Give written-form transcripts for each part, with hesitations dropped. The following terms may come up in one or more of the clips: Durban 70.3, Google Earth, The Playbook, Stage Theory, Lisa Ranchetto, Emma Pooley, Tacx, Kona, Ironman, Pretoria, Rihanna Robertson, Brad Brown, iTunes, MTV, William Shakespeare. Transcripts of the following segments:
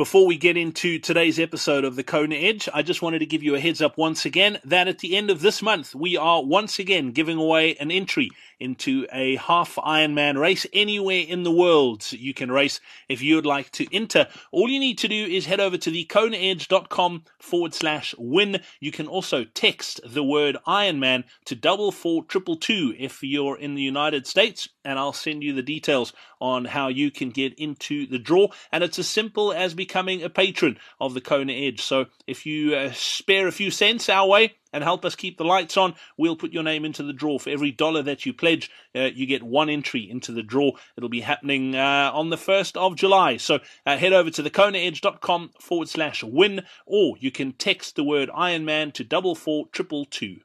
Before we get into today's episode of the Kona Edge, I just wanted to give you a heads up once again that at the end of this month, we are once again giving away an entry into a half Ironman race anywhere in the world. You can race if you'd like to enter. All you need to do is head over to thekonaedge.com/win. You can also text the word Ironman to 44222 if you're in the United States, and I'll send you the details on how you can get into the draw. And it's as simple as becoming a patron of the Kona Edge. So if you spare a few cents our way and help us keep the lights on, we'll put your name into the draw. For every dollar that you pledge, you get one entry into the draw. It'll be happening on the 1st of July. So head over to thekonaedge.com/win, or you can text the word Ironman to 44222.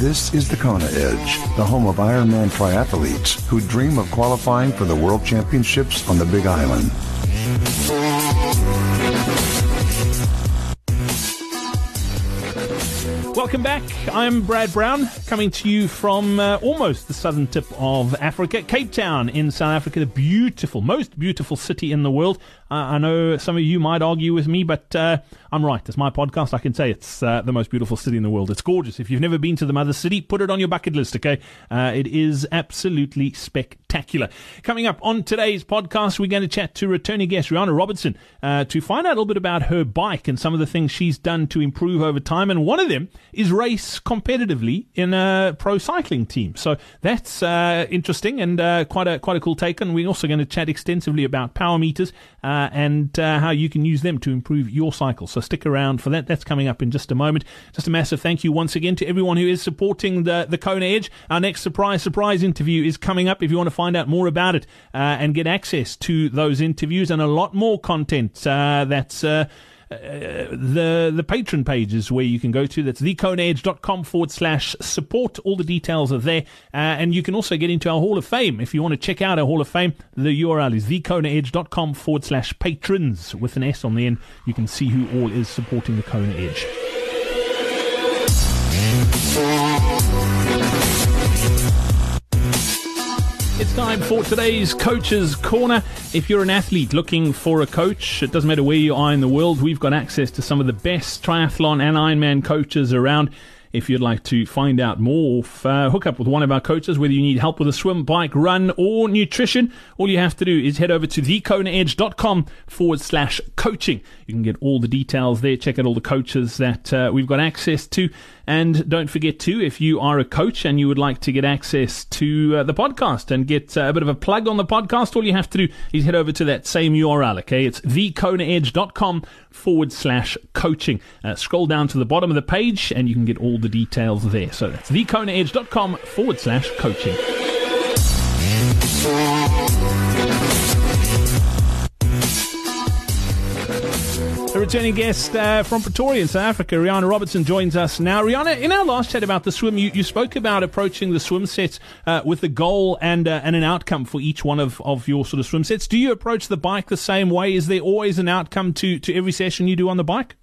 This is the Kona Edge, the home of Ironman triathletes who dream of qualifying for the World Championships on the Big Island. Welcome back. I'm Brad Brown, coming to you from almost the southern tip of Africa, Cape Town in South Africa, the beautiful, most beautiful city in the world. I know some of you might argue with me, but I'm right. It's my podcast. I can say it's the most beautiful city in the world. It's gorgeous. If you've never been to the mother city, put it on your bucket list, okay? It is absolutely spectacular. Coming up on today's podcast, we're going to chat to returning guest Rihanna Robertson to find out a little bit about her bike and some of the things she's done to improve over time. And one of them is race competitively in a pro cycling team. So that's interesting and quite a cool take. And we're also going to chat extensively about power meters and how you can use them to improve your cycle. So stick around for that. That's coming up in just a moment. Just a massive thank you once again to everyone who is supporting the Kona Edge. Our next surprise interview is coming up. If you want to find out more about it and get access to those interviews and a lot more content, that's the patron page is where you can go to. That's thekonaedge.com/support. All the details are there, and you can also get into our Hall of Fame. If you want to check out our Hall of Fame, the URL is thekonaedge.com/patrons with an S on the end. You can see who all is supporting the Kona Edge. It's time for today's Coach's Corner. If you're an athlete looking for a coach, it doesn't matter where you are in the world, we've got access to some of the best triathlon and Ironman coaches around. If you'd like to find out more or hook up with one of our coaches, whether you need help with a swim, bike, run, or nutrition, all you have to do is head over to thekonaedge.com/coaching. You can get all the details there. Check out all the coaches that we've got access to. And don't forget, too, if you are a coach and you would like to get access to the podcast and get a bit of a plug on the podcast, all you have to do is head over to that same URL, okay? It's thekonaedge.com/coaching. Scroll down to the bottom of the page and you can get all the details there. So that's thekonaedge.com/coaching. A returning guest from Pretoria in South Africa, Rihanna Robertson, joins us now. Rihanna, in our last chat about the swim, you spoke about approaching the swim sets with a goal and an outcome for each one of your sort of swim sets. Do you approach the bike the same way? Is there always an outcome to every session you do on the bike?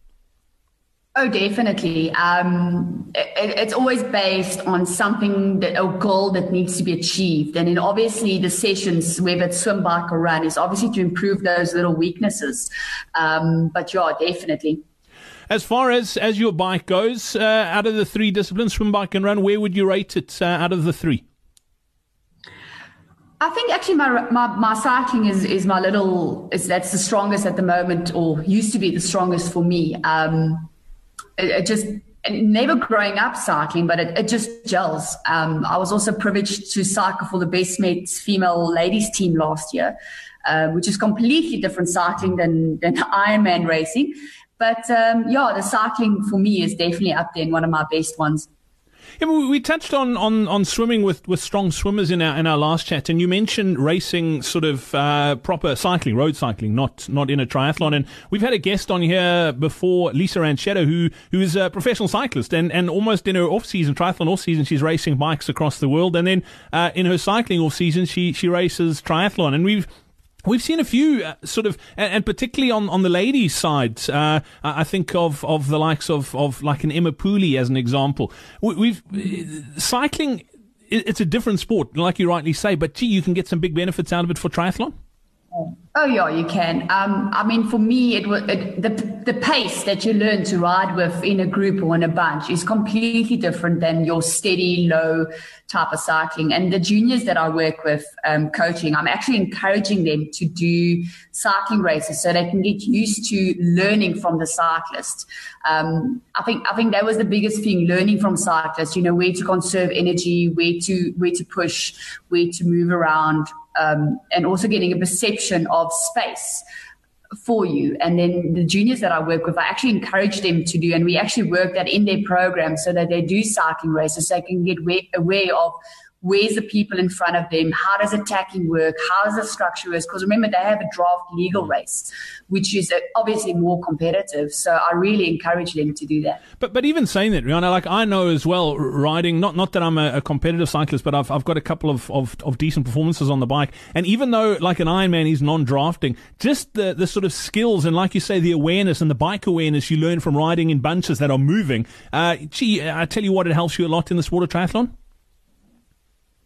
Oh, definitely. It's always based on something, a goal that needs to be achieved. And then obviously the sessions, whether it's swim, bike or run, is obviously to improve those little weaknesses. But yeah, definitely. As far as your bike goes, out of the three disciplines, swim, bike and run, where would you rate it out of the three? I think actually my cycling that's the strongest at the moment, or used to be the strongest for me. It just never growing up cycling, but it just gels. I was also privileged to cycle for the Best Mates female ladies team last year, which is completely different cycling than Ironman racing. But the cycling for me is definitely up there in one of my best ones. Yeah, we touched on swimming with strong swimmers in our last chat, and you mentioned racing sort of proper cycling, road cycling, not in a triathlon. And we've had a guest on here before, Lisa Ranchetto, who is a professional cyclist, and almost in her off-season, triathlon off-season, she's racing bikes across the world. And then in her cycling off-season, she races triathlon. And we've We've seen a few sort of, and particularly on the ladies' side, I think of the likes of like an Emma Pooley as an example. Cycling, it's a different sport, like you rightly say, but gee, you can get some big benefits out of it for triathlon. Oh yeah, you can. I mean, for me, the pace that you learn to ride with in a group or in a bunch is completely different than your steady, low type of cycling. And the juniors that I work with, coaching, I'm actually encouraging them to do cycling races so they can get used to learning from the cyclist. I think that was the biggest thing, learning from cyclists. You know, where to conserve energy, where to push, where to move around. And also getting a perception of space for you. And then the juniors that I work with, I actually encourage them to do, and we actually work that in their program so that they do cycling races so they can get aware of where's the people in front of them, how does attacking work, how does the structure work, because remember they have a draft legal race, which is obviously more competitive. So I really encourage them to do that. But even saying that, Rihanna, like I know as well, riding, not that I'm a competitive cyclist, but I've got a couple of decent performances on the bike. And even though like an Ironman is non-drafting, just the sort of skills and like you say, the awareness and the bike awareness you learn from riding in bunches that are moving, I tell you what, it helps you a lot in the sport of triathlon.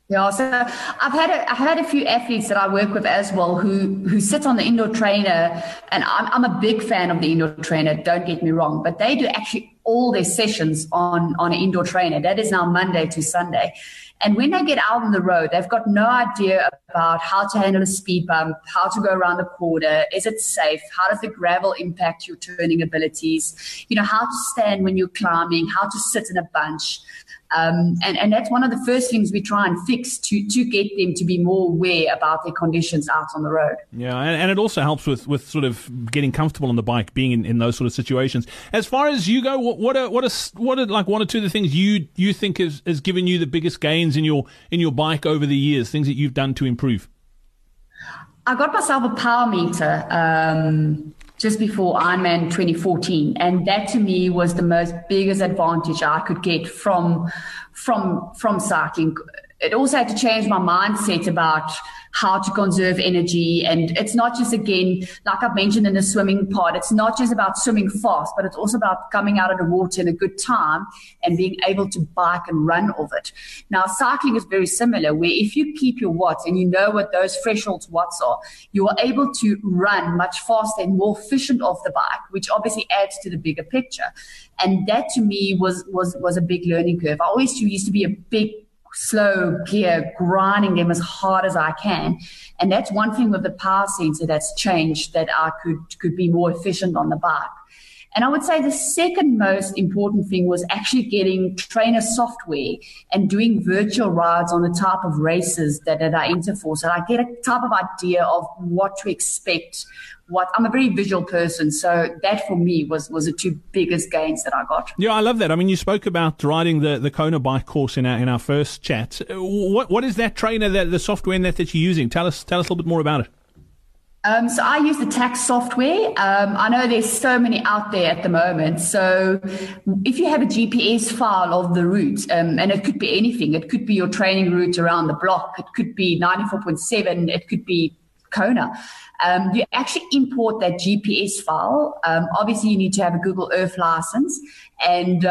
Yeah, so I've had a few athletes that I work with as well who sit on the indoor trainer, and I'm a big fan of the indoor trainer, don't get me wrong, but they do actually all their sessions on an indoor trainer. That is now Monday to Sunday. And when they get out on the road, they've got no idea about how to handle a speed bump, how to go around the corner, is it safe, how does the gravel impact your turning abilities, you know, how to stand when you're climbing, how to sit in a bunch. And that's one of the first things we try and fix to get them to be more aware about their conditions out on the road. Yeah, and it also helps with sort of getting comfortable on the bike, being in those sort of situations. As far as you go, what are like one or two of the things you think has given you the biggest gains in your bike over the years, things that you've done to improve? I got myself a power meter just before Ironman 2014. And that to me was the biggest advantage I could get from cycling. It also had to change my mindset about how to conserve energy. And it's not just, again, like I've mentioned in the swimming part, it's not just about swimming fast, but it's also about coming out of the water in a good time and being able to bike and run off it. Now, cycling is very similar, where if you keep your watts and you know what those threshold watts are, you are able to run much faster and more efficient off the bike, which obviously adds to the bigger picture. And that to me was a big learning curve. I always used to be a big, slow gear, grinding them as hard as I can. And that's one thing with the power sensor that's changed, that I could be more efficient on the bike. And I would say the second most important thing was actually getting trainer software and doing virtual rides on the type of races that I enter for. So I get a type of idea of what to expect. I'm a very visual person, so that for me was the two biggest gains that I got. Yeah, I love that. I mean, you spoke about riding the Kona bike course in our first chat. What is that trainer, the software and that you're using? Tell us a little bit more about it. So I use the Tacx software. I know there's so many out there at the moment. So if you have a GPS file of the route, and it could be anything, it could be your training route around the block, it could be 94.7, it could be Kona. You actually import that GPS file. Obviously, you need to have a Google Earth license, and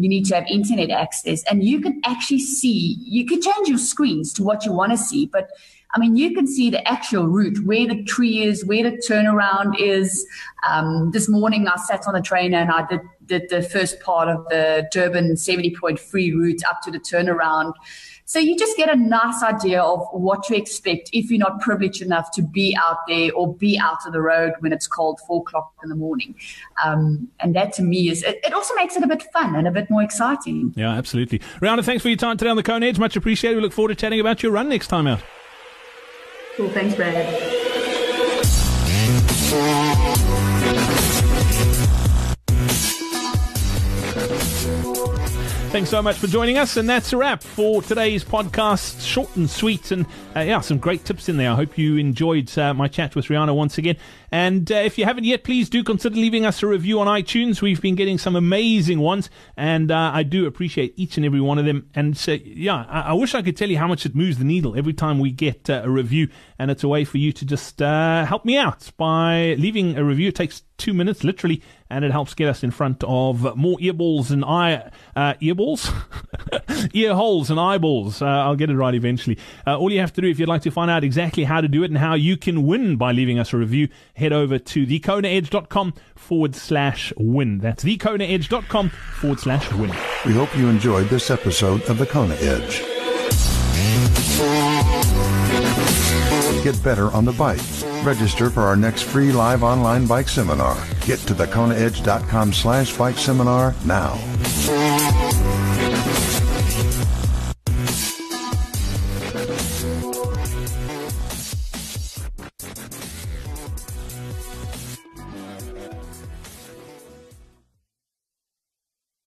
you need to have internet access. And you can actually see, you can change your screens to what you want to see. But, I mean, you can see the actual route, where the tree is, where the turnaround is. This morning, I sat on the trainer and I did the first part of the Durban 70.3 route up to the turnaround. So you just get a nice idea of what to expect if you're not privileged enough to be out there or be out of the road when it's cold, 4:00 in the morning. And that to me is, it also makes it a bit fun and a bit more exciting. Yeah, absolutely. Rihanna, thanks for your time today on the Kona Edge. Much appreciated. We look forward to chatting about your run next time out. Cool. Thanks, Brad. Thanks so much for joining us, and that's a wrap for today's podcast. Short and sweet, and some great tips in there. I hope you enjoyed my chat with Rihanna once again. And if you haven't yet, please do consider leaving us a review on iTunes. We've been getting some amazing ones, and I do appreciate each and every one of them. And so, I wish I could tell you how much it moves the needle every time we get a review, and it's a way for you to just help me out by leaving a review. It takes 2 minutes, literally, and it helps get us in front of more ear holes and eyeballs. I'll get it right eventually. All you have to do, if you'd like to find out exactly how to do it and how you can win by leaving us a review, head over to thekonaedge.com/win. That's thekonaedge.com/win. We hope you enjoyed this episode of The Kona Edge. Get better on the bike. Register for our next free live online bike seminar. Get to thekonaedge.com/bike seminar now.